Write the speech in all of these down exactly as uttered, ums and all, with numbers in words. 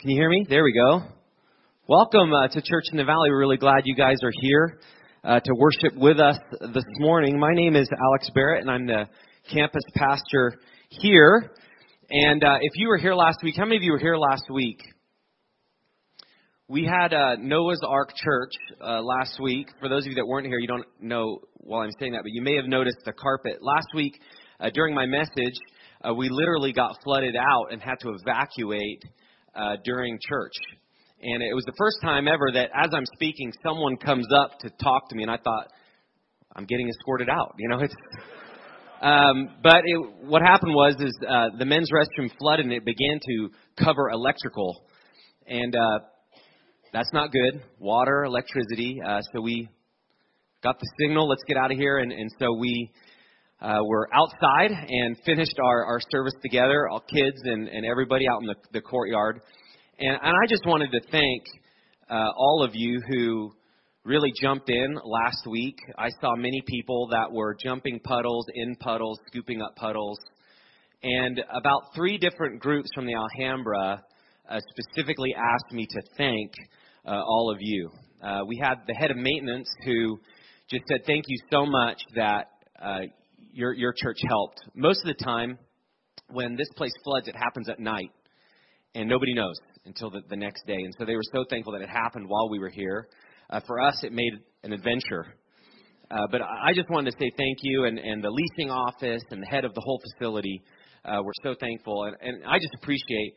Can you hear me? There we go. Welcome uh, to Church in the Valley. We're really glad you guys are here uh, to worship with us this morning. My name is Alex Barrett, and I'm the campus pastor here. And uh, if you were here last week, how many of you were here last week? We had uh, Noah's Ark Church uh, last week. For those of you that weren't here, you don't know while I'm saying that, but you may have noticed the carpet. Last week, uh, during my message, uh, we literally got flooded out and had to evacuate Uh, during church. And it was the first time ever that as I'm speaking, someone comes up to talk to me. And I thought, I'm getting escorted out. You know, it's. Um, but it, what happened was is uh, the men's restroom flooded and it began to cover electrical. And uh, that's not good. Water, electricity. Uh, so we got the signal. Let's get out of here. And, and so we Uh, we're outside and finished our, our service together, all kids and, and everybody out in the, the courtyard. And, and I just wanted to thank uh, all of you who really jumped in last week. I saw many people that were jumping puddles, in puddles, scooping up puddles. And about three different groups from the Alhambra uh, specifically asked me to thank uh, all of you. Uh, we had the head of maintenance who just said, thank you so much that uh Your your church helped. Most of the time, when this place floods, it happens at night, and nobody knows until the, the next day. And so they were so thankful that it happened while we were here. Uh, for us, it made an adventure. Uh, but I just wanted to say thank you, and, and the leasing office and the head of the whole facility uh, were so thankful. And, and I just appreciate,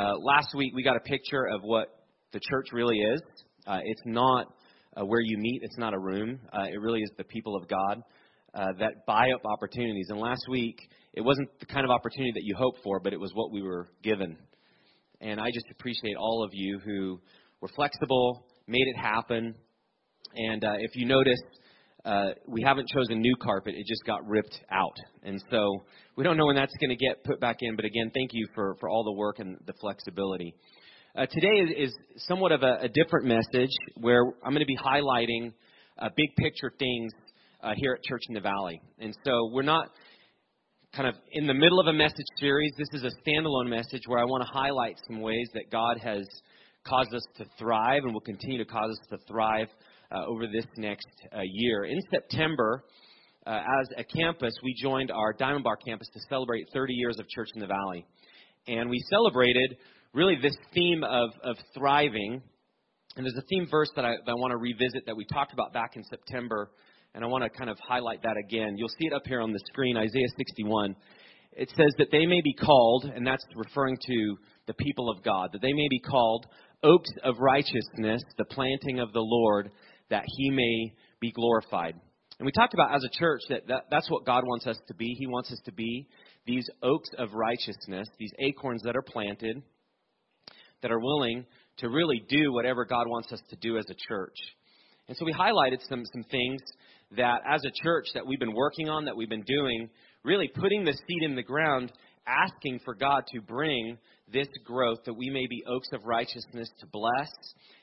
uh, last week we got a picture of what the church really is. Uh, it's not uh, where you meet. It's not a room. Uh, it really is the people of God. Uh, that buy up opportunities. And last week, it wasn't the kind of opportunity that you hoped for, but it was what we were given. And I just appreciate all of you who were flexible, made it happen. And uh, if you notice, uh, we haven't chosen new carpet. It just got ripped out. And so we don't know when that's going to get put back in. But again, thank you for, for all the work and the flexibility. Uh, today is, is somewhat of a, a different message where I'm going to be highlighting uh, big picture things Uh, here at Church in the Valley. And so we're not kind of in the middle of a message series. This is a standalone message where I want to highlight some ways that God has caused us to thrive and will continue to cause us to thrive uh, over this next uh, year. In September, uh, as a campus, we joined our Diamond Bar campus to celebrate thirty years of Church in the Valley. And we celebrated really this theme of, of thriving. And there's a theme verse that I, that I want to revisit that we talked about back in September. And I want to kind of highlight that again. You'll see it up here on the screen, Isaiah sixty-one. It says that they may be called, and that's referring to the people of God, that they may be called oaks of righteousness, the planting of the Lord, that he may be glorified. And we talked about as a church that, that that's what God wants us to be. He wants us to be these oaks of righteousness, these acorns that are planted, that are willing to really do whatever God wants us to do as a church. And so we highlighted some some things that as a church that we've been working on, that we've been doing, really putting the seed in the ground, asking for God to bring this growth that we may be oaks of righteousness to bless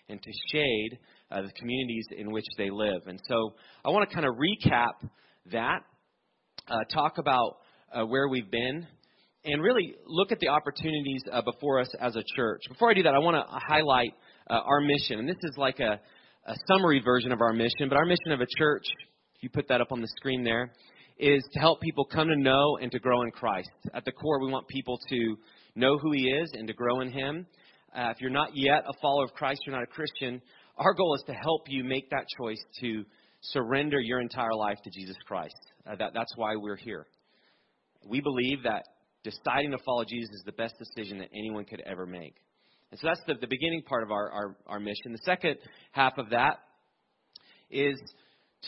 and to shade uh, the communities in which they live. And so I want to kind of recap that, uh, talk about uh, where we've been, and really look at the opportunities uh, before us as a church. Before I do that, I want to highlight uh, our mission. And this is like a, a summary version of our mission, but our mission of a church, you put that up on the screen there, is to help people come to know and to grow in Christ. At the core, we want people to know who he is and to grow in him. Uh, if you're not yet a follower of Christ, you're not a Christian, our goal is to help you make that choice to surrender your entire life to Jesus Christ. Uh, that, that's why we're here. We believe that deciding to follow Jesus is the best decision that anyone could ever make. And so that's the, the beginning part of our, our, our mission. The second half of that is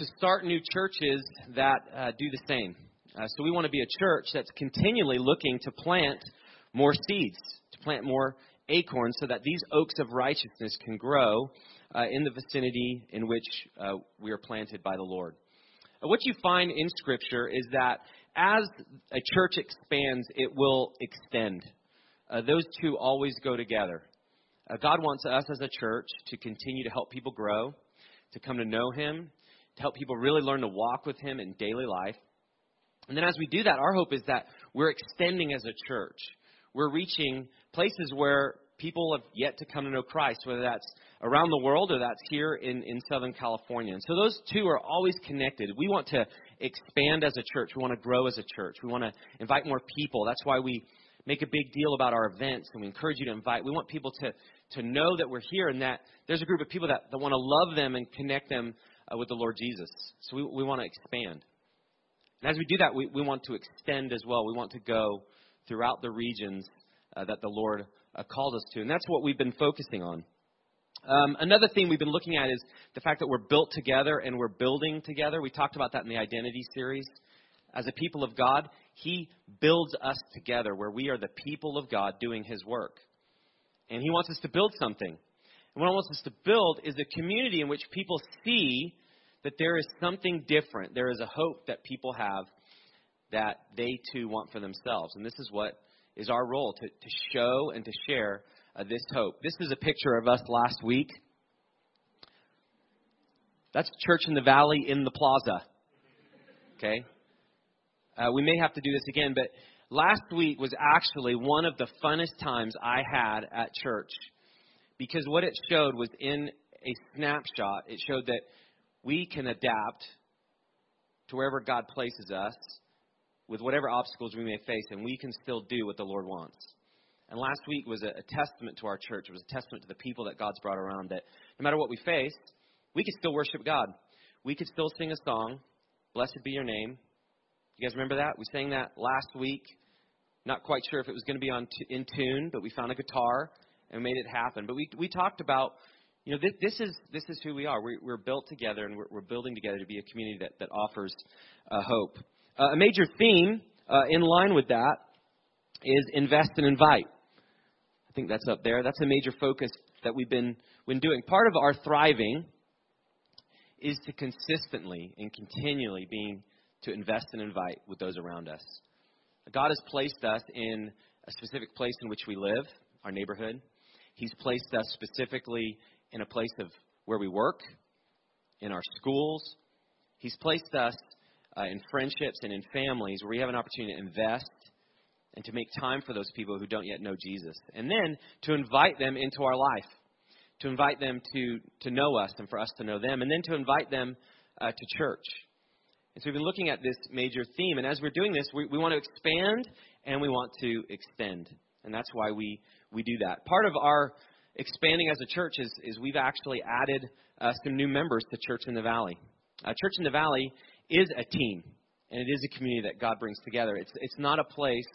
to start new churches that uh, do the same. Uh, so we want to be a church that's continually looking to plant more seeds, to plant more acorns so that these oaks of righteousness can grow uh, in the vicinity in which uh, we are planted by the Lord. Uh, what you find in Scripture is that as a church expands, it will extend. Uh, those two always go together. Uh, God wants us as a church to continue to help people grow, to come to know him, to help people really learn to walk with him in daily life. And then as we do that, our hope is that we're extending as a church. We're reaching places where people have yet to come to know Christ, whether that's around the world or that's here in, in Southern California. And so those two are always connected. We want to expand as a church. We want to grow as a church. We want to invite more people. That's why we make a big deal about our events, and we encourage you to invite. We want people to, to know that we're here and that there's a group of people that, that want to love them and connect them uh, with the Lord Jesus. So we, we want to expand. And as we do that, we, we want to extend as well. We want to go throughout the regions uh, that the Lord uh, called us to. And that's what we've been focusing on. Um, another thing we've been looking at is the fact that we're built together and we're building together. We talked about that in the identity series. As a people of God, he builds us together where we are the people of God doing his work. And he wants us to build something. And what he wants us to build is a community in which people see that there is something different. There is a hope that people have that they too want for themselves. And this is what is our role, to, to show and to share uh, this hope. This is a picture of us last week. That's Church in the Valley in the plaza. Okay? Uh, we may have to do this again, but last week was actually one of the funnest times I had at church, because what it showed was, in a snapshot, it showed that we can adapt to wherever God places us with whatever obstacles we may face, and we can still do what the Lord wants. And last week was a, a testament to our church. It was a testament to the people that God's brought around, that no matter what we face, we could still worship God. We could still sing a song, "Blessed Be Your Name." You guys remember that? We sang that last week. Not quite sure if it was going to be on t- in tune, but we found a guitar and made it happen. But we we talked about, you know, this, this is this is who we are. We're, we're built together, and we're, we're building together to be a community that, that offers uh, hope. Uh, a major theme uh, in line with that is invest and invite. I think that's up there. That's a major focus that we've been, been doing. Part of our thriving is to consistently and continually being to invest and invite with those around us. God has placed us in a specific place in which we live, our neighborhood. He's placed us specifically in a place of where we work, in our schools. He's placed us uh, in friendships and in families where we have an opportunity to invest and to make time for those people who don't yet know Jesus. And then to invite them into our life, to invite them to, to know us and for us to know them, and then to invite them uh, to church. And so we've been looking at this major theme. And as we're doing this, we, we want to expand and we want to extend. And that's why we, we do that. Part of our expanding as a church is, is we've actually added uh, some new members to Church in the Valley. Uh, Church in the Valley is a team, and it is a community that God brings together. It's, it's not a place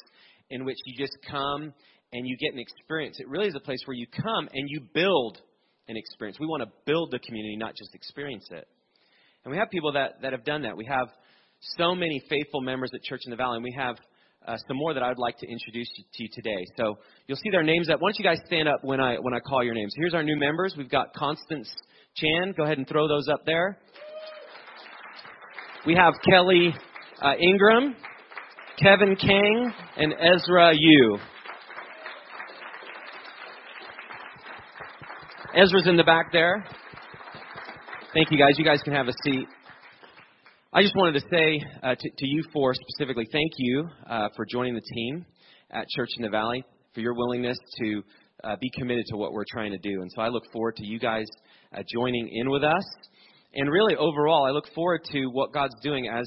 in which you just come and you get an experience. It really is a place where you come and you build an experience. We want to build the community, not just experience it. And we have people that, that have done that. We have so many faithful members at Church in the Valley, and we have uh, some more that I would like to introduce you to you today. So you'll see their names up. Why don't you guys stand up when I when I call your names? Here's our new members. We've got Constance Chan. Go ahead and throw those up there. We have Kelly uh, Ingram, Kevin King, and Ezra Yu. Ezra's in the back there. Thank you, guys. You guys can have a seat. I just wanted to say uh, to, to you four specifically, thank you uh, for joining the team at Church in the Valley, for your willingness to uh, be committed to what we're trying to do. And so I look forward to you guys uh, joining in with us. And really, overall, I look forward to what God's doing as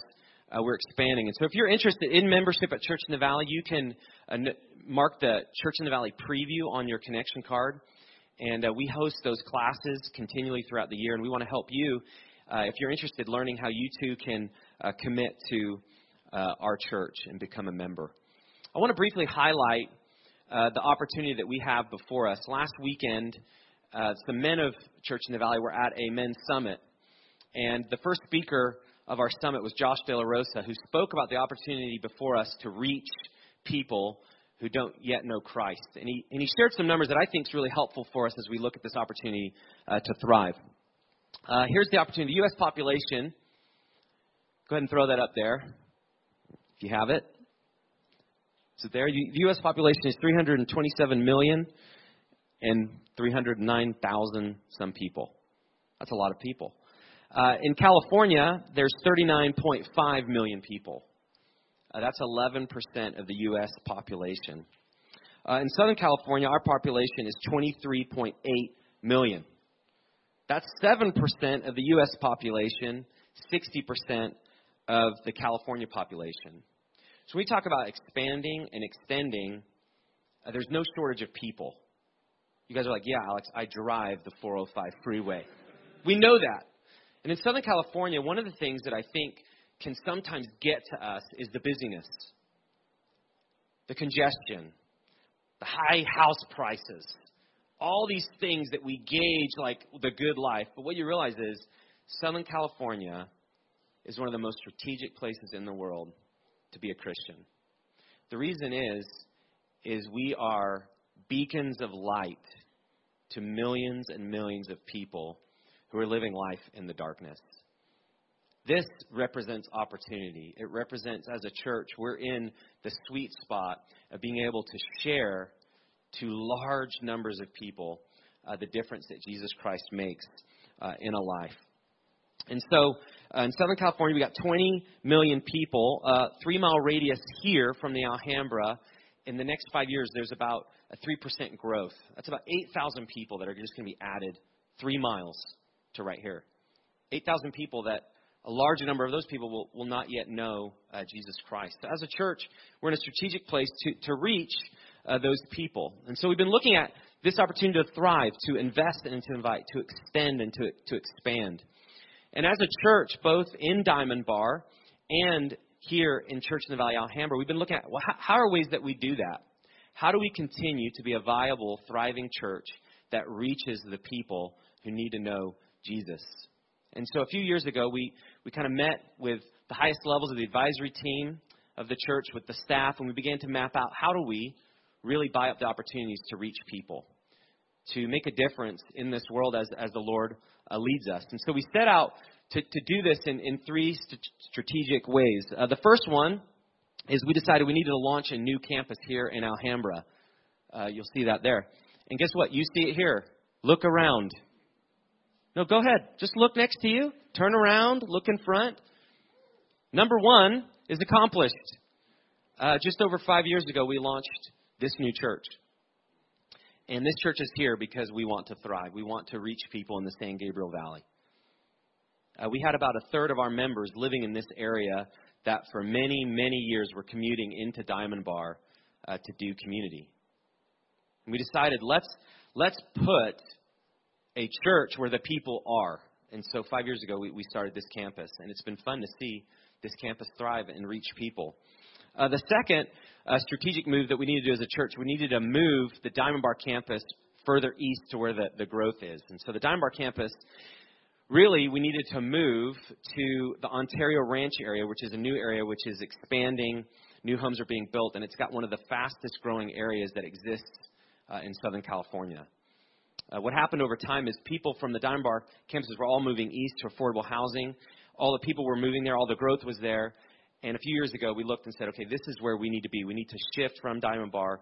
uh, we're expanding. And so if you're interested in membership at Church in the Valley, you can uh, n- mark the Church in the Valley preview on your connection card. And uh, we host those classes continually throughout the year. And we want to help you, uh, if you're interested, learning how you too can uh, commit to uh, our church and become a member. I want to briefly highlight uh, the opportunity that we have before us. Last weekend, uh, the men of Church in the Valley were at a men's summit. And the first speaker of our summit was Josh De La Rosa, who spoke about the opportunity before us to reach people who don't yet know Christ. And he, and he shared some numbers that I think is really helpful for us as we look at this opportunity uh, to thrive. Uh, here's the opportunity. The U S population, go ahead and throw that up there if you have it. Is it there? The U S population is three hundred twenty-seven million and three hundred nine thousand some people. That's a lot of people. Uh, in California, there's thirty-nine point five million people. Uh, that's eleven percent of the U S population. Uh, in Southern California, our population is twenty-three point eight million. That's seven percent of the U S population, sixty percent of the California population. So we talk about expanding and extending. Uh, there's no shortage of people. You guys are like, yeah, Alex, I drive the four oh five freeway. We know that. And in Southern California, one of the things that I think can sometimes get to us is the busyness, the congestion, the high house prices, all these things that we gauge like the good life. But what you realize is Southern California is one of the most strategic places in the world to be a Christian. The reason is, is we are beacons of light to millions and millions of people who are living life in the darkness. This represents opportunity. It represents, as a church, we're in the sweet spot of being able to share to large numbers of people uh, the difference that Jesus Christ makes uh, in a life. And so uh, in Southern California, we got twenty million people, uh, three mile radius here from the Alhambra. In the next five years, there's about a three percent growth. That's about eight thousand people that are just going to be added three miles to right here. eight thousand people that a large number of those people will, will not yet know uh, Jesus Christ. So as a church, we're in a strategic place to, to reach uh, those people. And so we've been looking at this opportunity to thrive, to invest and to invite, to extend and to, to expand. And as a church, both in Diamond Bar and here in Church in the Valley, Alhambra, we've been looking at, well, how are ways that we do that? How do we continue to be a viable, thriving church that reaches the people who need to know Jesus? And so a few years ago, we, we kind of met with the highest levels of the advisory team of the church, with the staff, and we began to map out how do we really buy up the opportunities to reach people, to make a difference in this world as, as the Lord uh, leads us. And so we set out to, to do this in, in three st- strategic ways. Uh, the first one is we decided we needed to launch a new campus here in Alhambra. Uh, you'll see that there. And guess what? You see it here. Look around. No, go ahead. Just look next to you. Turn around. Look in front. Number one is accomplished. Uh, just over five years ago, we launched this new church. And this church is here because we want to thrive. We want to reach people in the San Gabriel Valley. Uh, we had about a third of our members living in this area that for many, many years were commuting into Diamond Bar uh, to do community. And we decided let's let's put a church where the people are. And so five years ago, we, we started this campus. And it's been fun to see this campus thrive and reach people. Uh, the second uh, strategic move that we needed to do as a church, we needed to move the Diamond Bar campus further east to where the, the growth is. And so the Diamond Bar campus, really, we needed to move to the Ontario Ranch area, which is a new area which is expanding. New homes are being built, and it's got one of the fastest growing areas that exists uh, in Southern California. Uh, what happened over time is people from the Diamond Bar campuses were all moving east to affordable housing. All the people were moving there. All the growth was there. And a few years ago, we looked and said, okay, this is where we need to be. We need to shift from Diamond Bar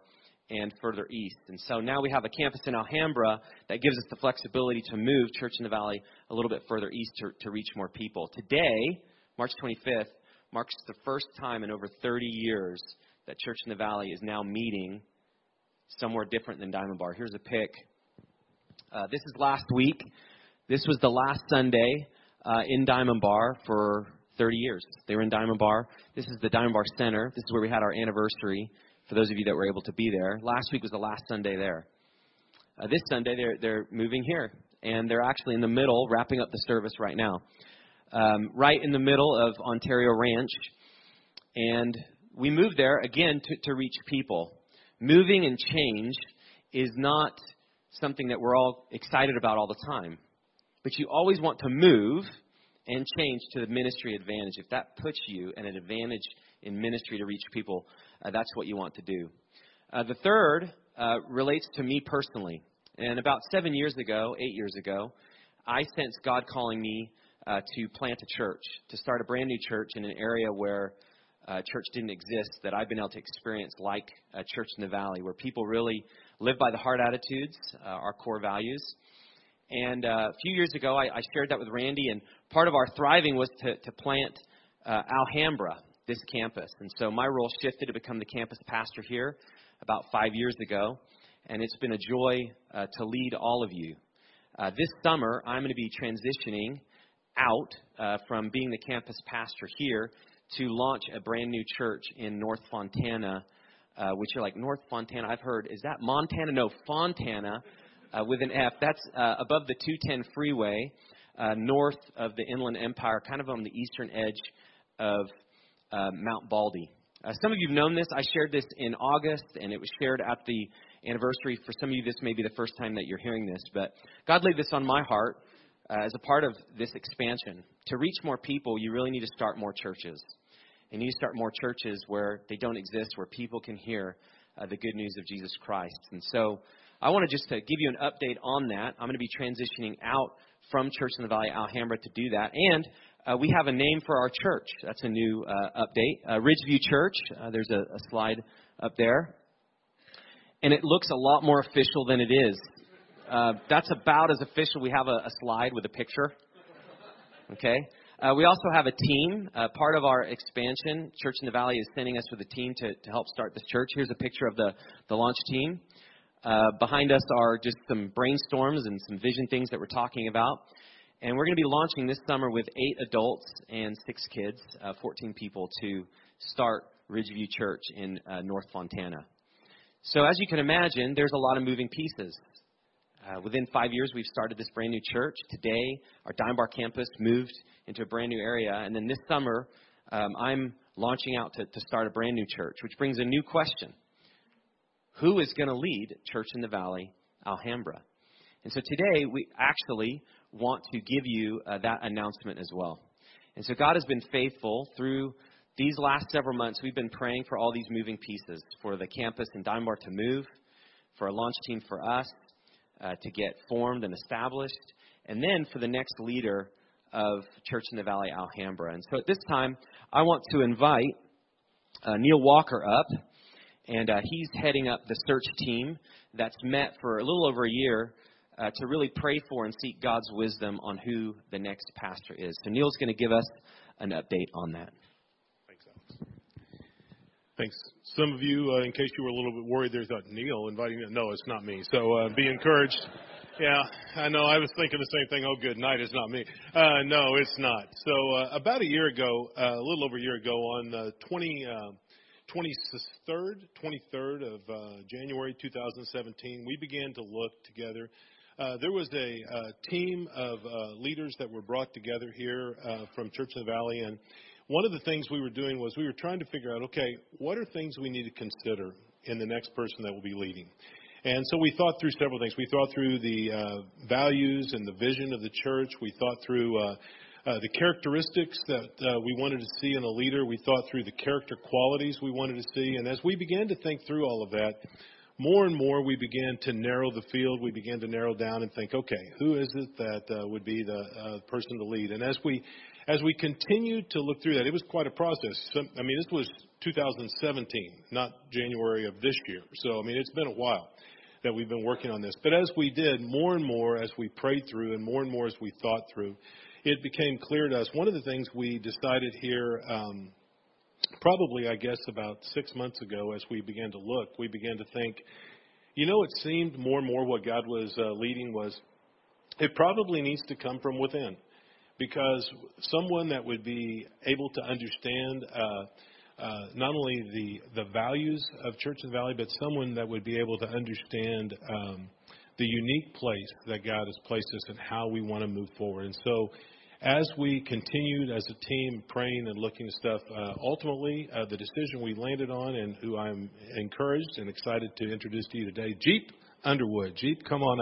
and further east. And so now we have a campus in Alhambra that gives us the flexibility to move Church in the Valley a little bit further east to, to reach more people. Today, March twenty-fifth, marks the first time in over thirty years that Church in the Valley is now meeting somewhere different than Diamond Bar. Here's a pic. Uh, this is last week. This was the last Sunday uh, in Diamond Bar for thirty years. They were in Diamond Bar. This is the Diamond Bar Center. This is where we had our anniversary, for those of you that were able to be there. Last week was the last Sunday there. Uh, this Sunday, they're, they're moving here. And they're actually in the middle, wrapping up the service right now. Um, right in the middle of Ontario Ranch. And we moved there, again, to, to reach people. Moving and change is not something that we're all excited about all the time. But you always want to move and change to the ministry advantage. If that puts you at an advantage in ministry to reach people, uh, that's what you want to do. Uh, the third uh, relates to me personally. And about seven years ago, eight years ago, I sensed God calling me uh, to plant a church, to start a brand new church in an area where a uh, church didn't exist, that I've been able to experience like a Church in the Valley, where people really live by the heart attitudes, uh, our core values. And uh, a few years ago, I, I shared that with Randy, and part of our thriving was to, to plant uh, Alhambra. this campus. And so my role shifted to become the campus pastor here about five years ago. And it's been a joy uh, to lead all of you. Uh, this summer, I'm going to be transitioning out uh, from being the campus pastor here to launch a brand new church in North Fontana, uh, which you're like, North Fontana, I've heard, is that Montana? No, Fontana uh, with an F. That's uh, above the two ten freeway, uh, north of the Inland Empire, kind of on the eastern edge of uh, Mount Baldy. Uh, some of you have known this. I shared this in August, and it was shared at the anniversary. For some of you, this may be the first time that you're hearing this, but God laid this on my heart uh, as a part of this expansion. To reach more people, you really need to start more churches. And you start more churches where they don't exist, where people can hear uh, the good news of Jesus Christ. And so I want to just uh, give you an update on that. I'm going to be transitioning out from Church in the Valley, Alhambra, to do that. And Uh, we have a name for our church. That's a new uh, update. Uh, Ridgeview Church. Uh, there's a, a slide up there. And it looks a lot more official than it is. Uh, that's about as official. We have a, a slide with a picture. Okay. Uh, we also have a team. Uh, part of our expansion, Church in the Valley is sending us with a team to, to help start this church. Here's a picture of the, the launch team. Uh, behind us are just some brainstorms and some vision things that we're talking about. And we're going to be launching this summer with eight adults and six kids, uh, fourteen people, to start Ridgeview Church in uh, North Fontana. So as you can imagine, there's a lot of moving pieces. Uh, within five years, we've started this brand new church. Today, our Diamond Bar campus moved into a brand new area. And then this summer, um, I'm launching out to, to start a brand new church, which brings a new question. Who is going to lead Church in the Valley, Alhambra? And so today, we actually want to give you uh, that announcement as well. And so God has been faithful through these last several months. We've been praying for all these moving pieces, for the campus in Diamond Bar to move, for a launch team for us uh, to get formed and established, and then for the next leader of Church in the Valley, Alhambra. And so at this time, I want to invite uh, Neil Walker up, and uh, he's heading up the search team that's met for a little over a year Uh, to really pray for and seek God's wisdom on who the next pastor is. So Neil's going to give us an update on that. Thanks, Alex. Thanks. Some of you, uh, in case you were a little bit worried, there's that Neil inviting me. No, it's not me. So uh, be encouraged. Yeah, I know. I was thinking the same thing. Oh, good night. It's not me. Uh, no, it's not. So uh, about a year ago, uh, a little over a year ago, on the twentieth, twenty-third, twenty-third of uh, January two thousand seventeen, we began to look together. Uh, there was a uh, team of uh, leaders that were brought together here uh, from Church in the Valley, and one of the things we were doing was we were trying to figure out, okay, what are things we need to consider in the next person that will be leading? And so we thought through several things. We thought through the uh, values and the vision of the church. We thought through uh, uh, the characteristics that uh, we wanted to see in a leader. We thought through the character qualities we wanted to see, and as we began to think through all of that, more and more, we began to narrow the field. We began to narrow down and think, okay, who is it that uh, would be the uh, person to lead? And as we as we continued to look through that, it was quite a process. Some, I mean, this was two thousand seventeen, not January of this year. So, I mean, it's been a while that we've been working on this. But as we did, more and more as we prayed through and more and more as we thought through, it became clear to us. One of the things we decided here um probably, I guess, about six months ago, as we began to look, we began to think, you know, it seemed more and more what God was uh, leading was, it probably needs to come from within, because someone that would be able to understand uh, uh, not only the, the values of Church in the Valley, but someone that would be able to understand um, the unique place that God has placed us and how we want to move forward. And so, as we continued as a team praying and looking at stuff, uh, ultimately uh, the decision we landed on, and who I'm encouraged and excited to introduce to you today, Jeep Underwood. Jeep, come on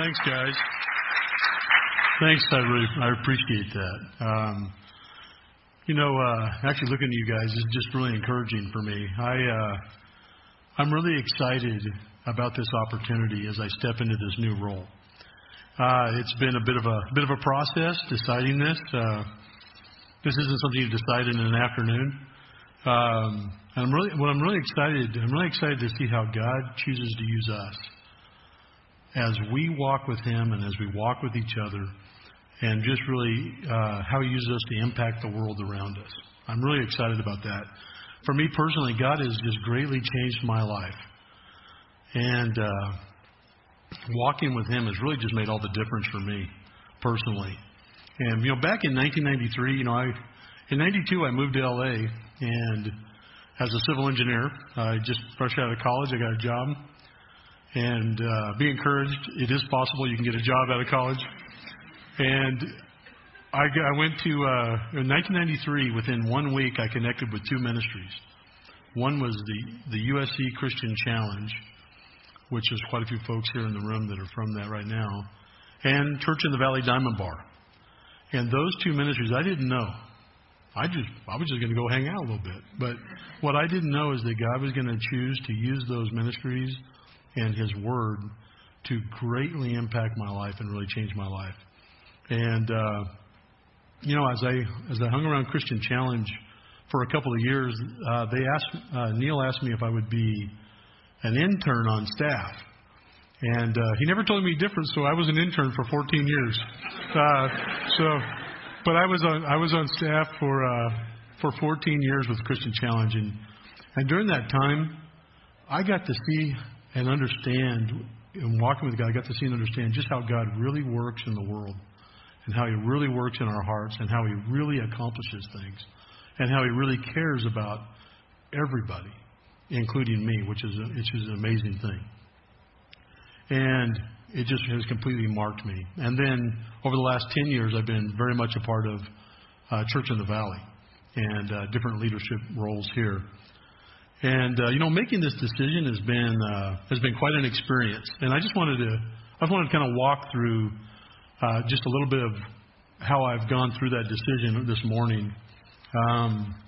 up. Thanks, guys. Thanks, I really, I appreciate that. Um, you know, uh, actually looking at you guys is just really encouraging for me. I, uh, I'm really excited about this opportunity as I step into this new role. Uh, it's been a bit of a bit of a process deciding this. Uh, This isn't something you decide in an afternoon. Um, and I'm really, what I'm really excited, I'm really excited to see how God chooses to use us as we walk with Him and as we walk with each other, and just really uh, how He uses us to impact the world around us. I'm really excited about that. For me personally, God has just greatly changed my life. And uh, walking with Him has really just made all the difference for me personally. And, you know, back in nineteen ninety-three, you know, I in ninety-two, I moved to L A and as a civil engineer, I uh, just fresh out of college, I got a job. And uh, be encouraged, it is possible you can get a job out of college. And I, I went to, uh, in nineteen ninety-three, within one week, I connected with two ministries. One was the, the U S C Christian Challenge, which there's quite a few folks here in the room that are from that right now, and Church in the Valley, Diamond Bar. And those two ministries, I didn't know. I just I was just going to go hang out a little bit. But what I didn't know is that God was going to choose to use those ministries and His Word to greatly impact my life and really change my life. And, uh, you know, as I as I hung around Christian Challenge for a couple of years, uh, they asked uh, Neil asked me if I would be an intern on staff. And uh, he never told me different, so I was an intern for fourteen years. Uh, so, but I was on I was on staff for uh, for fourteen years with Christian Challenge, and and during that time, I got to see and understand, in walking with God, I got to see and understand just how God really works in the world, and how He really works in our hearts, and how He really accomplishes things, and how He really cares about everybody, including me, which is a, which is an amazing thing. And it just has completely marked me. And then over the last ten years, I've been very much a part of uh, Church in the Valley and uh, different leadership roles here. And uh, you know, making this decision has been uh, has been quite an experience. And I just wanted to I wanted to kind of walk through uh, just a little bit of how I've gone through that decision this morning. Um,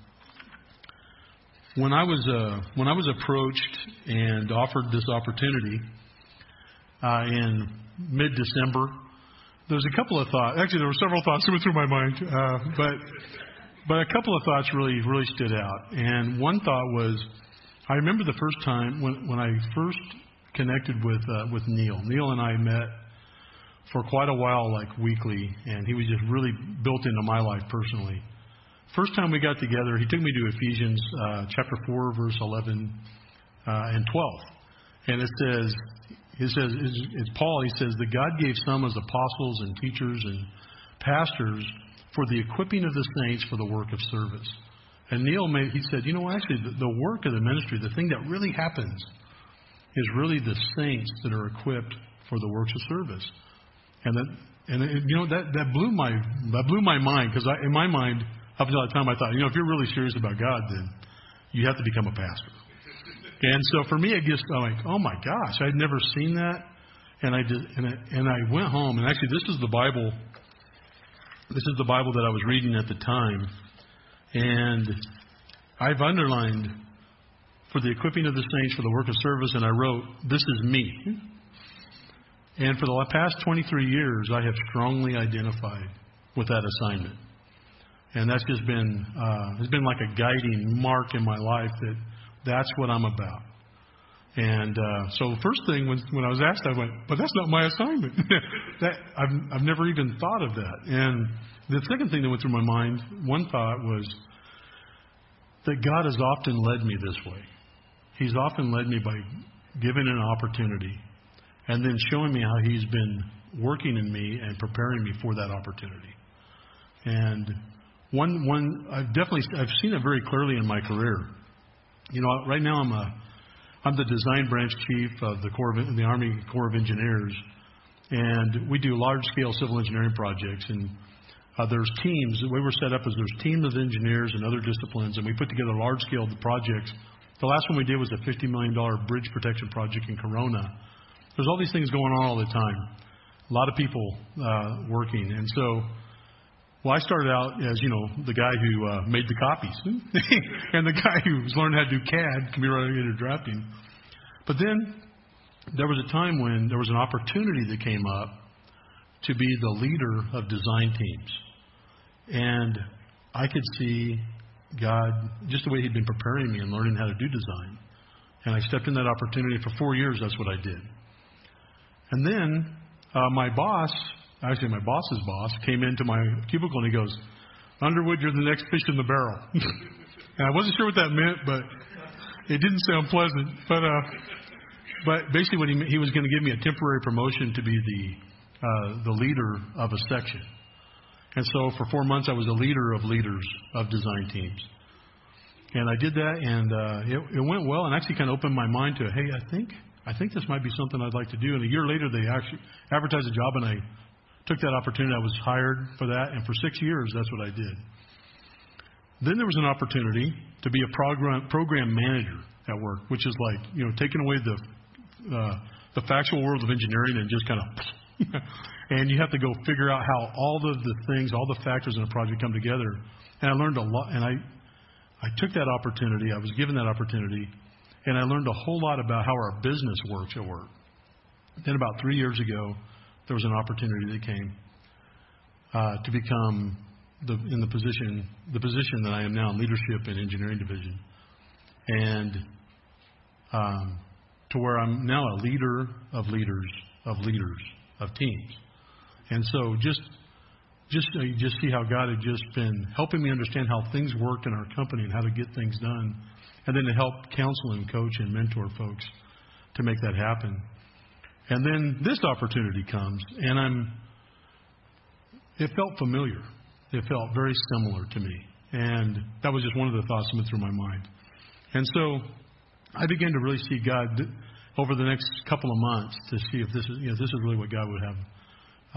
when I was uh, when I was approached and offered this opportunity. Uh, in mid-December, there was a couple of thoughts. Actually, there were several thoughts that went through my mind, uh, but but a couple of thoughts really really stood out. And one thought was, I remember the first time when when I first connected with uh, with Neil. Neil and I met for quite a while, like weekly, and he was just really built into my life personally. First time we got together, he took me to Ephesians uh, chapter four, verse eleven uh, and twelve, and it says. He says, it's Paul, he says, that God gave some as apostles and teachers and pastors for the equipping of the saints for the work of service. And Neil, made, he said, you know, actually, the, the work of the ministry, the thing that really happens is really the saints that are equipped for the works of service. And, that, and it, you know, that, that, blew my, that blew my mind, because in my mind, up until that time, I thought, you know, if you're really serious about God, then you have to become a pastor. And so for me, it just, I'm like, oh my gosh, I'd never seen that. And I did, and I, and I went home, and actually, this is the Bible. This is the Bible that I was reading at the time, and I've underlined for the equipping of the saints for the work of service, and I wrote, "This is me." And for the past twenty-three years, I have strongly identified with that assignment, and that's just been uh, it's been like a guiding mark in my life that. That's what I'm about. And uh, so the first thing when, when I was asked, I went, but that's not my assignment. that, I've, I've never even thought of that. And the second thing that went through my mind, one thought was that God has often led me this way. He's often led me by giving an opportunity and then showing me how He's been working in me and preparing me for that opportunity. And one, one, I've definitely, I've seen it very clearly in my career. You know, right now I'm a, I'm the design branch chief of the Corps of, the Army Corps of Engineers, and we do large-scale civil engineering projects. And uh, there's teams. The way we're set up is there's teams of engineers and other disciplines, and we put together large-scale projects. The last one we did was a fifty million dollars bridge protection project in Corona. There's all these things going on all the time. A lot of people uh, working, and so. Well, I started out as, you know, the guy who uh, made the copies and the guy who's learned how to do C A D, computer-aided drafting. But then there was a time when there was an opportunity that came up to be the leader of design teams. And I could see God, just the way he'd been preparing me and learning how to do design. And I stepped in that opportunity for four years. That's what I did. And then uh, my boss, actually my boss's boss, came into my cubicle and he goes, "Underwood, you're the next fish in the barrel." And I wasn't sure what that meant, but it didn't sound pleasant. But uh, but basically what he, he was going to give me a temporary promotion to be the uh, the leader of a section. And so for four months I was a leader of leaders of design teams. And I did that, and uh, it, it went well, and actually kind of opened my mind to, hey, I think I think this might be something I'd like to do. And a year later they actually advertised a job, and I took that opportunity. I was hired for that, and for six years that's what I did. Then there was an opportunity to be a program program manager at work, which is like, you know, taking away the uh, the factual world of engineering and just kind of, and you have to go figure out how all of the things, all the factors in a project come together. And I learned a lot, and I I took that opportunity. I was given that opportunity, and I learned a whole lot about how our business works at work. Then about three years ago, there was an opportunity that came uh, to become the, in the position the position that I am now in leadership and engineering division, and um, to where I'm now a leader of leaders of leaders of teams. And so just just you know, you just see how God had just been helping me understand how things worked in our company and how to get things done, and then to help counsel and coach and mentor folks to make that happen. And then this opportunity comes, and I'm it felt familiar. It felt very similar to me. And that was just one of the thoughts that went through my mind. And so I began to really see God over the next couple of months to see if this is, you know, this is really what God would have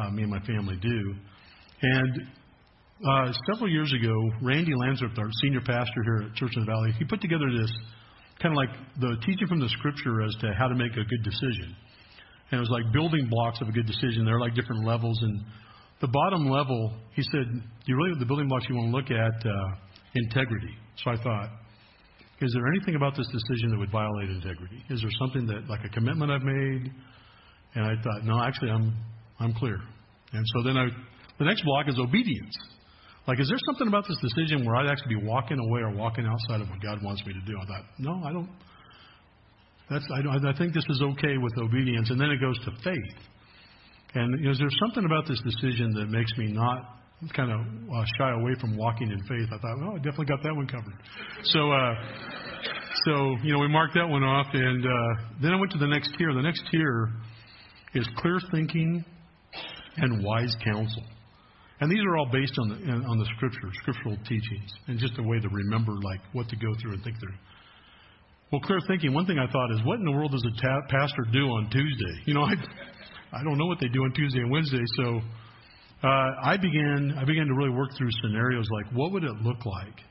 uh, me and my family do. And uh, several years ago, Randy Lansworth, our senior pastor here at Church in the Valley, he put together this kind of like the teaching from the scripture as to how to make a good decision. And it was like building blocks of a good decision. They're like different levels, and the bottom level, he said, you really the building blocks you want to look at uh, integrity. So I thought, is there anything about this decision that would violate integrity? Is there something that, like a commitment I've made? And I thought, no, actually, I'm I'm clear. And so then I, the next block is obedience. Like, is there something about this decision where I'd actually be walking away or walking outside of what God wants me to do? I thought, no, I don't. That's I don't. I think this is okay with obedience. And then it goes to faith. And is there something about this decision that makes me not kind of uh, shy away from walking in faith? I thought, well, I definitely got that one covered. So, uh, so you know, we marked that one off. And uh, then I went to the next tier. The next tier is clear thinking and wise counsel. And these are all based on the on the scripture, scriptural teachings, and just a way to remember, like, what to go through and think through. Well, clear thinking, one thing I thought is, what in the world does a ta- pastor do on Tuesday? You know, I... I don't know what they do on Tuesday and Wednesday, so uh, I began I began to really work through scenarios like, what would it look like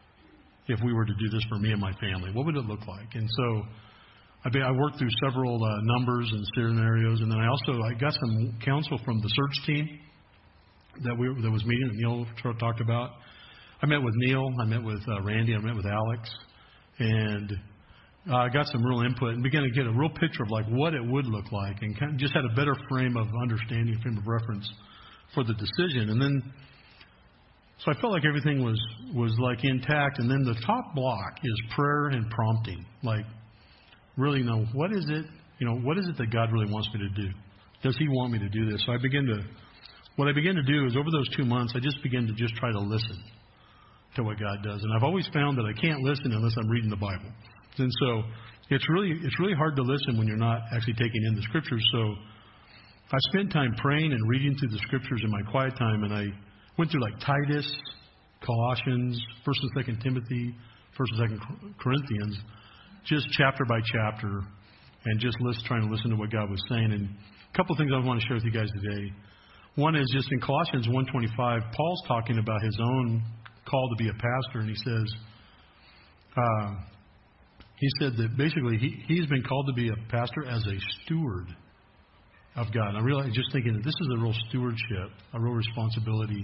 if we were to do this for me and my family? What would it look like? And so I, be, I worked through several uh, numbers and scenarios, and then I also I got some counsel from the search team that we that was meeting that Neil talked about. I met with Neil, I met with uh, Randy, I met with Alex, and I uh, got some real input and began to get a real picture of like what it would look like, and kind of just had a better frame of understanding, frame of reference for the decision. And then, so I felt like everything was, was like intact. And then the top block is prayer and prompting. Like, really, you know, what is it, you know, what is it that God really wants me to do? Does he want me to do this? So I began to, what I began to do is over those two months, I just began to just try to listen to what God does. And I've always found that I can't listen unless I'm reading the Bible. And so it's really it's really hard to listen when you're not actually taking in the scriptures. So I spent time praying and reading through the scriptures in my quiet time, and I went through like Titus, Colossians, First and Second Timothy, First and Second Corinthians, just chapter by chapter, and just list, trying to listen to what God was saying. And a couple of things I want to share with you guys today. One is just in Colossians one twenty-five, Paul's talking about his own call to be a pastor, and he says. Uh, He said that basically he, he's been called to be a pastor as a steward of God. And I realized, just thinking that this is a real stewardship, a real responsibility.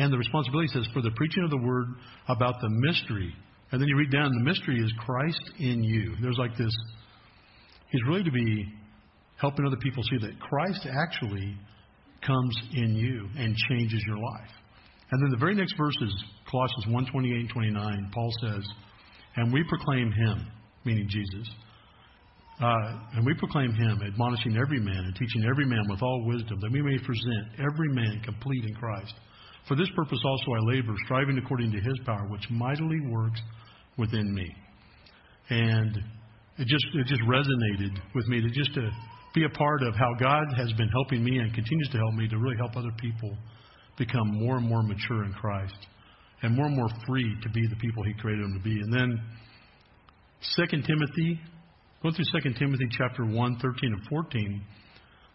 And the responsibility says, for the preaching of the word about the mystery. And then you read down, the mystery is Christ in you. There's like this, he's really to be helping other people see that Christ actually comes in you and changes your life. And then the very next verse is Colossians one, twenty-eight and twenty-nine, Paul says, and we proclaim him, meaning Jesus, uh, and we proclaim him, admonishing every man and teaching every man with all wisdom, that we may present every man complete in Christ. For this purpose also I labor, striving according to his power, which mightily works within me. And it just it just resonated with me to just to be a part of how God has been helping me and continues to help me to really help other people become more and more mature in Christ and more and more free to be the people he created them to be. And then Second Timothy, go through Second Timothy chapter one, thirteen and fourteen.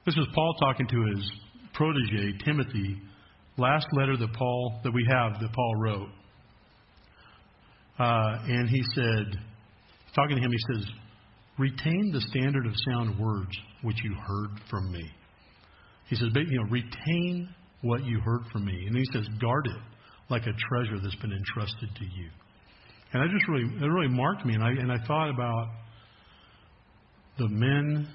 This was Paul talking to his protege, Timothy, last letter that Paul, that we have that Paul wrote. Uh, and he said, talking to him, he says, retain the standard of sound words which you heard from me. He says, you know, retain what you heard from me. And he says, guard it like a treasure that's been entrusted to you. And I just really, it really marked me. And I, and I thought about the men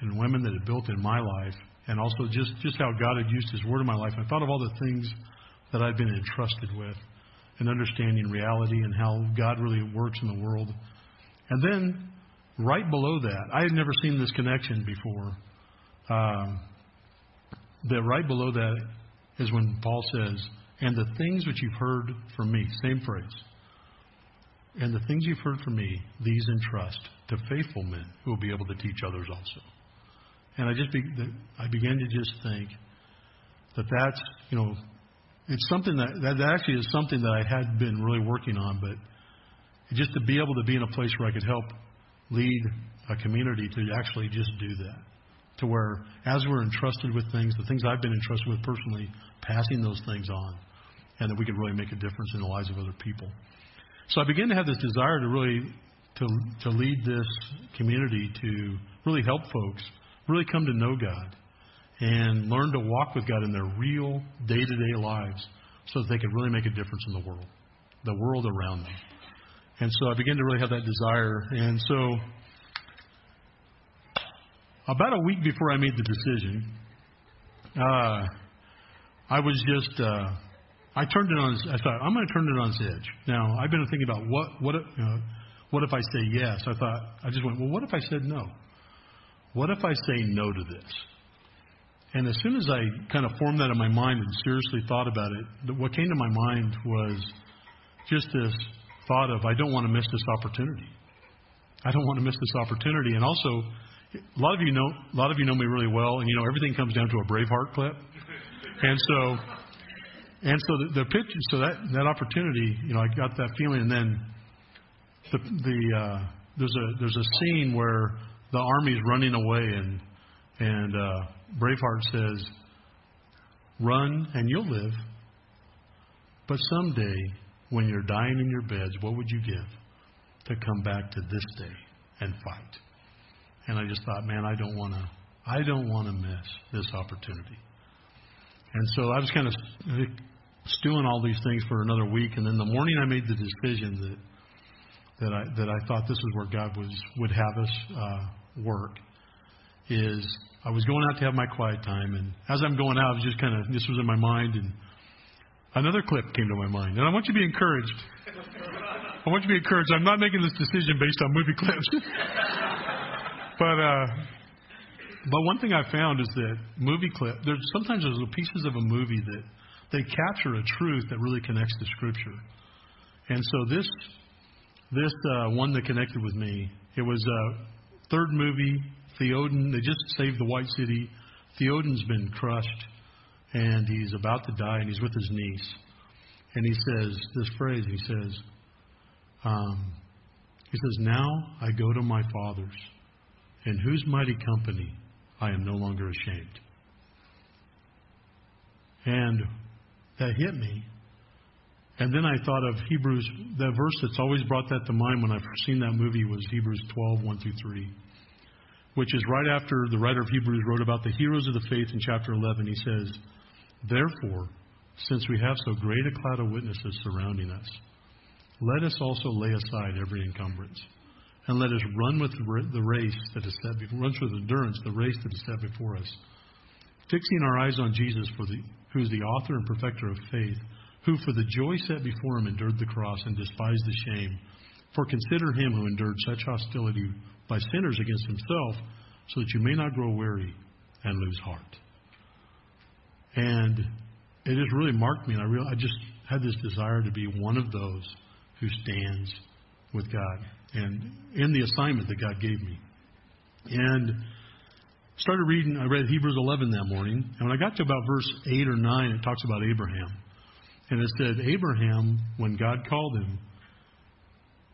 and women that had built in my life, and also just, just how God had used his word in my life. And I thought of all the things that I've been entrusted with and understanding reality and how God really works in the world. And then right below that, I had never seen this connection before. Um, that right below that is when Paul says, and the things which you've heard from me, same phrase, and the things you've heard from me, these entrust to faithful men who will be able to teach others also. And I just be, I began to just think that that's, you know, it's something that, that actually is something that I had been really working on, but just to be able to be in a place where I could help lead a community to actually just do that, to where as we're entrusted with things, the things I've been entrusted with personally, passing those things on, and that we could really make a difference in the lives of other people. So I began to have this desire to really to to lead this community to really help folks really come to know God and learn to walk with God in their real day-to-day lives so that they could really make a difference in the world, the world around them. And so I began to really have that desire. And so about a week before I made the decision, uh, I was just, uh, I turned it on, I thought, I'm going to turn it on its edge. Now, I've been thinking about what, what, if, you know, what if I say yes? I thought, I just went, well, what if I said no? What if I say no to this? And as soon as I kind of formed that in my mind and seriously thought about it, what came to my mind was just this thought of, I don't want to miss this opportunity. I don't want to miss this opportunity. And also, a lot of you know, a lot of you know me really well, and you know everything comes down to a Braveheart clip. And so, and so the, the pitch, so that that opportunity, you know, I got that feeling. And then the the uh, there's a there's a scene where the army's running away, and and uh, Braveheart says, "Run and you'll live, but someday when you're dying in your beds, what would you give to come back to this day and fight?" And I just thought, man, I don't want to, I don't want to miss this opportunity. And so I was kind of stewing all these things for another week, and then the morning I made the decision that that I that I thought this was where God was would have us. Uh, work is I was going out to have my quiet time, and as I'm going out, I was just kind of, this was in my mind, and another clip came to my mind. And I want you to be encouraged. I want you to be encouraged. I'm not making this decision based on movie clips. but uh, but one thing I found is that movie clip, there's sometimes there's little pieces of a movie that they capture a truth that really connects to Scripture. And so this this uh, one that connected with me, it was uh, third movie, Theoden. They just saved the White City. Theoden's been crushed, and he's about to die, and he's with his niece. And he says this phrase, he says, um, he says, "Now I go to my fathers, in whose mighty company I am no longer ashamed." And that hit me. And then I thought of Hebrews, that verse that's always brought that to mind when I've seen that movie was Hebrews twelve, one through three, which is right after the writer of Hebrews wrote about the heroes of the faith in chapter eleven. He says, "Therefore, since we have so great a cloud of witnesses surrounding us, let us also lay aside every encumbrance, and let us run with the race that is set before us, run with endurance the race that is set before us, fixing our eyes on Jesus, for the, who is the author and perfecter of faith, who for the joy set before him endured the cross and despised the shame. For consider him who endured such hostility by sinners against himself, so that you may not grow weary and lose heart. And it has really marked me, and I real I just had this desire to be one of those who stands with God, and in the assignment that God gave me. And started reading, I read Hebrews eleven that morning, and when I got to about verse eight or nine, it talks about Abraham. And it said, Abraham, when God called him,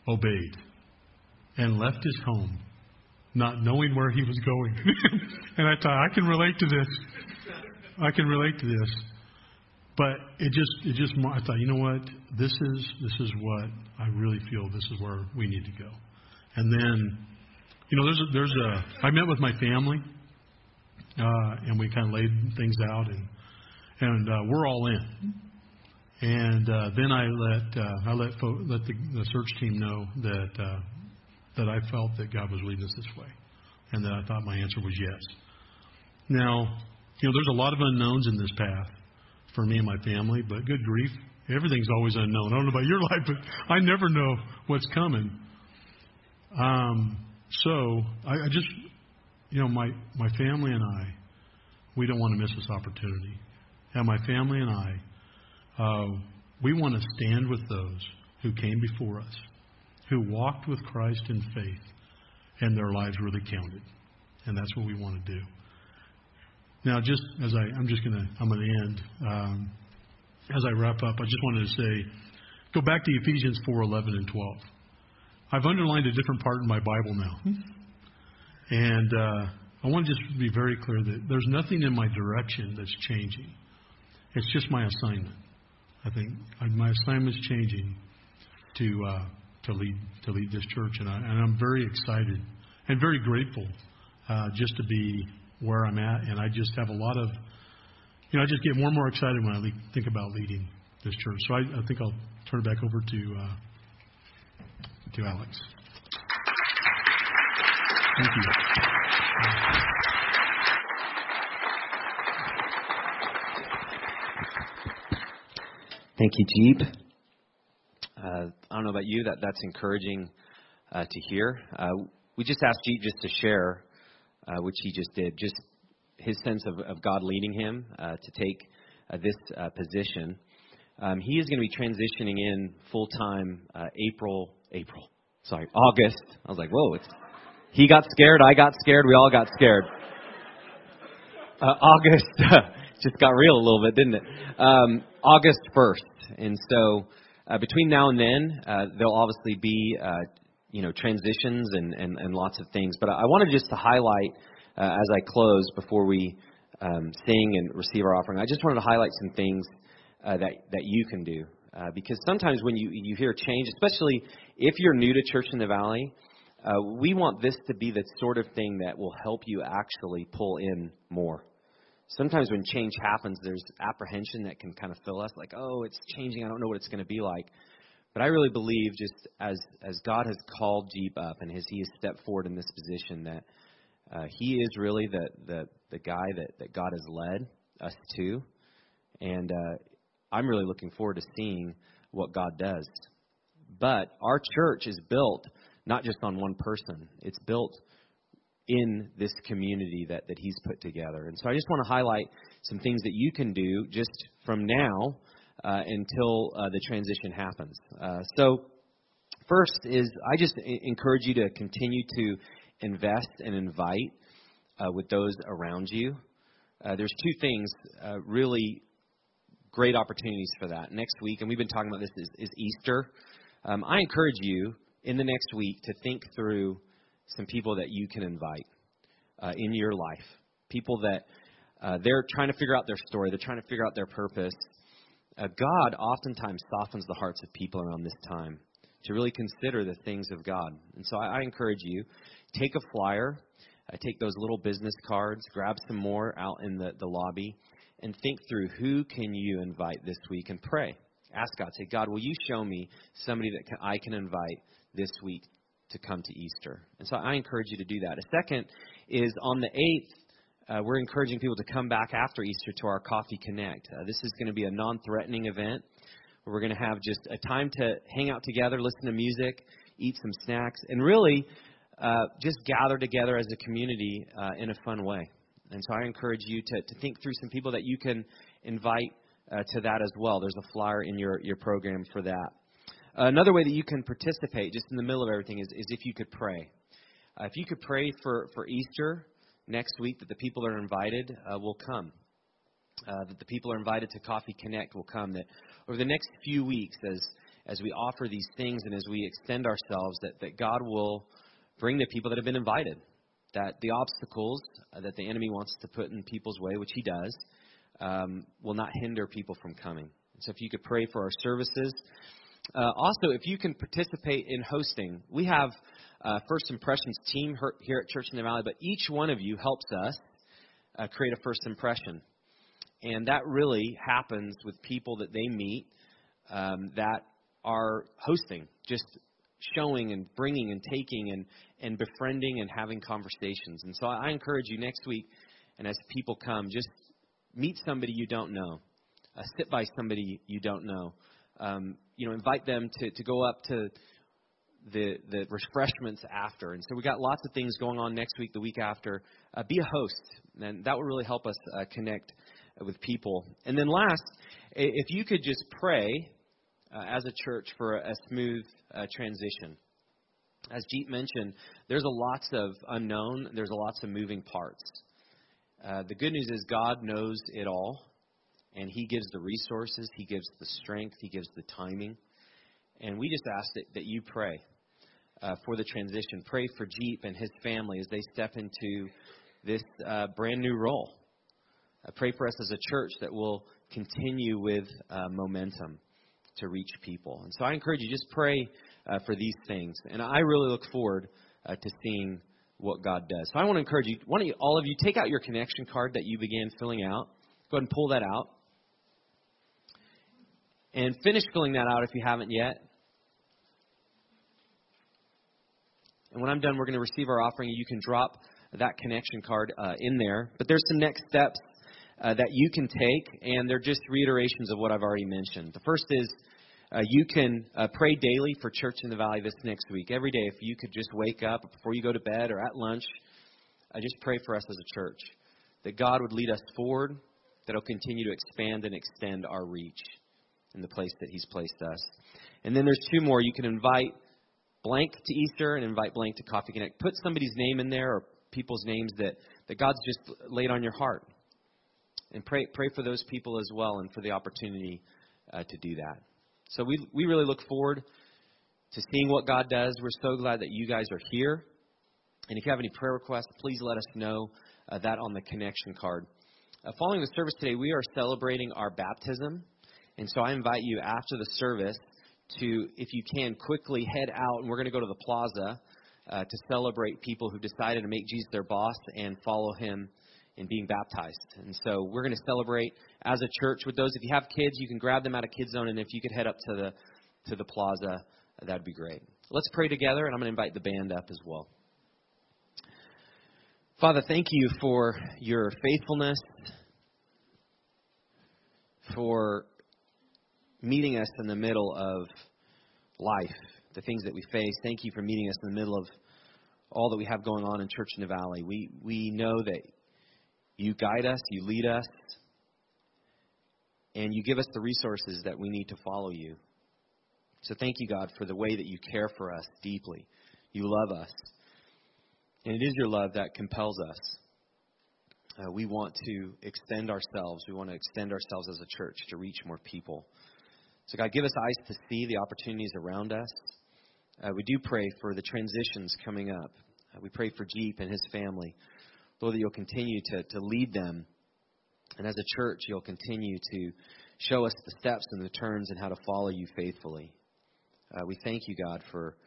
obeyed and left his home, not knowing where he was going. And I thought, I can relate to this. I can relate to this. But it just, it just, I thought, you know what? This is, this is what I really feel. This is where we need to go. And then, you know, there's a, there's a, I met with my family, uh, and we kind of laid things out, and and uh, we're all in. And uh, then I let uh, I let fo- let the, the search team know that uh, that I felt that God was leading us this way, and that I thought my answer was yes. Now, you know, there's a lot of unknowns in this path for me and my family, but good grief, everything's always unknown. I don't know about your life, but I never know what's coming. Um, so I, I just, you know, my my family and I, we don't want to miss this opportunity, and my family and I. Uh, we want to stand with those who came before us, who walked with Christ in faith, and their lives really counted. And that's what we want to do. Now, just as I, I'm just going to, I'm going to end. Um, as I wrap up, I just wanted to say, go back to Ephesians four, eleven, and twelve. I've underlined a different part in my Bible now. And uh, I want to just be very clear that there's nothing in my direction that's changing. It's just my assignment. I think my assignment is changing to uh, to lead to lead this church, and, I, and I'm very excited and very grateful uh, just to be where I'm at. And I just have a lot of, you know, I just get more and more excited when I le- think about leading this church. So I, I think I'll turn it back over to uh, to Alex. Thank you. Thank you, Jeep. Uh, I don't know about you, that that's encouraging uh, to hear. Uh, we just asked Jeep just to share, uh, which he just did, just his sense of, of God leading him uh, to take uh, this uh, position. Um, he is going to be transitioning in full-time uh, April, April, sorry, August. I was like, whoa, it's, he got scared, I got scared, we all got scared. Uh, August just got real a little bit, didn't it? Um, August first. And so uh, between now and then, uh, there'll obviously be, uh, you know, transitions and, and, and lots of things. But I wanted just to highlight uh, as I close before we um, sing and receive our offering. I just wanted to highlight some things uh, that, that you can do. Uh, because sometimes when you, you hear change, especially if you're new to Church in the Valley, uh, we want this to be the sort of thing that will help you actually pull in more. Sometimes when change happens, there's apprehension that can kind of fill us, like, oh, it's changing. I don't know what it's going to be like. But I really believe just as as God has called Jeep up and as he has stepped forward in this position, that uh, he is really the, the, the guy that, that God has led us to. And uh, I'm really looking forward to seeing what God does. But our church is built not just on one person. It's built in this community that, that he's put together. And so I just want to highlight some things that you can do just from now uh, until uh, the transition happens. Uh, so first is I just encourage you to continue to invest and invite uh, with those around you. Uh, there's two things, uh, really great opportunities for that. Next week, and we've been talking about this, is, is Easter. Um, I encourage you in the next week to think through some people that you can invite uh, in your life, people that uh, they're trying to figure out their story. They're trying to figure out their purpose. Uh, God oftentimes softens the hearts of people around this time to really consider the things of God. And so I, I encourage you, take a flyer, uh, take those little business cards, grab some more out in the, the lobby, and think through who can you invite this week and pray. Ask God, say, God, will you show me somebody that can, I can invite this week to come to Easter? And so I encourage you to do that. A second is on the eighth, uh, we're encouraging people to come back after Easter to our Coffee Connect. Uh, this is going to be a non-threatening event. where we're going to have just a time to hang out together, listen to music, eat some snacks, and really uh, just gather together as a community uh, in a fun way. And so I encourage you to, to think through some people that you can invite uh, to that as well. There's a flyer in your, your program for that. Uh, another way that you can participate just in the middle of everything is, is if you could pray. Uh, if you could pray for, for Easter next week, that the people that are invited uh, will come. Uh, that the people are invited to Coffee Connect will come, that over the next few weeks as as we offer these things and as we extend ourselves, that, that God will bring the people that have been invited, that the obstacles uh, that the enemy wants to put in people's way, which he does, um, will not hinder people from coming. So if you could pray for our services. Uh, also, if you can participate in hosting, we have uh, First Impressions team here at Church in the Valley, but each one of you helps us uh, create a First Impression. And that really happens with people that they meet um, that are hosting, just showing and bringing and taking and, and befriending and having conversations. And so I encourage you next week, and as people come, just meet somebody you don't know, uh, sit by somebody you don't know, um, you know, invite them to, to go up to the the refreshments after. And so we got lots of things going on next week, the week after. Uh, be a host, and that will really help us uh, connect with people. And then last, if you could just pray uh, as a church for a, a smooth uh, transition. As Jeep mentioned, there's a lots of unknown. There's a lots of moving parts. Uh, the good news is God knows it all, and he gives the resources. He gives the strength. He gives the timing. And we just ask that, that you pray uh, for the transition. Pray for Jeep and his family as they step into this uh, brand new role. I pray for us as a church that we'll continue with uh, momentum to reach people. And so I encourage you, just pray uh, for these things. And I really look forward uh, to seeing what God does. So I want to encourage you, why don't you, all of you, take out your connection card that you began filling out. Go ahead and pull that out. And finish filling that out if you haven't yet. And when I'm done, we're going to receive our offering. You can drop that connection card uh, in there. But there's some next steps Uh, that you can take, and they're just reiterations of what I've already mentioned. The first is uh, you can uh, pray daily for Church in the Valley this next week. Every day, if you could just wake up before you go to bed or at lunch, uh, just pray for us as a church, that God would lead us forward, that he'll continue to expand and extend our reach in the place that he's placed us. And then there's two more. You can invite blank to Easter and invite blank to Coffee Connect. Put somebody's name in there or people's names that, that God's just laid on your heart. And pray pray for those people as well and for the opportunity uh, to do that. So we we really look forward to seeing what God does. We're so glad that you guys are here. And if you have any prayer requests, please let us know uh, that on the connection card. Uh, following the service today, we are celebrating our baptism. And so I invite you after the service to, if you can, quickly head out. And we're going to go to the plaza uh, to celebrate people who decided to make Jesus their boss and follow him and being baptized. And so we're going to celebrate as a church with those. If you have kids, you can grab them out of Kids Zone, and if you could head up to the to the plaza, that'd be great. Let's pray together, and I'm going to invite the band up as well. Father, thank you for your faithfulness, for meeting us in the middle of life, the things that we face. Thank you for meeting us in the middle of all that we have going on in Church in the Valley. We we know that you guide us, you lead us, and you give us the resources that we need to follow you. So thank you, God, for the way that you care for us deeply. You love us. And it is your love that compels us. Uh, we want to extend ourselves. We want to extend ourselves as a church to reach more people. So, God, give us eyes to see the opportunities around us. Uh, we do pray for the transitions coming up. Uh, we pray for Jeep and his family. Lord, that you'll continue to, to lead them. And as a church, you'll continue to show us the steps and the turns and how to follow you faithfully. Uh, we thank you, God, for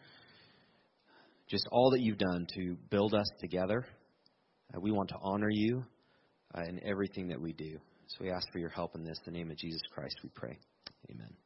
just all that you've done to build us together. Uh, we want to honor you uh, in everything that we do. So we ask for your help in this. In the name of Jesus Christ, we pray. Amen.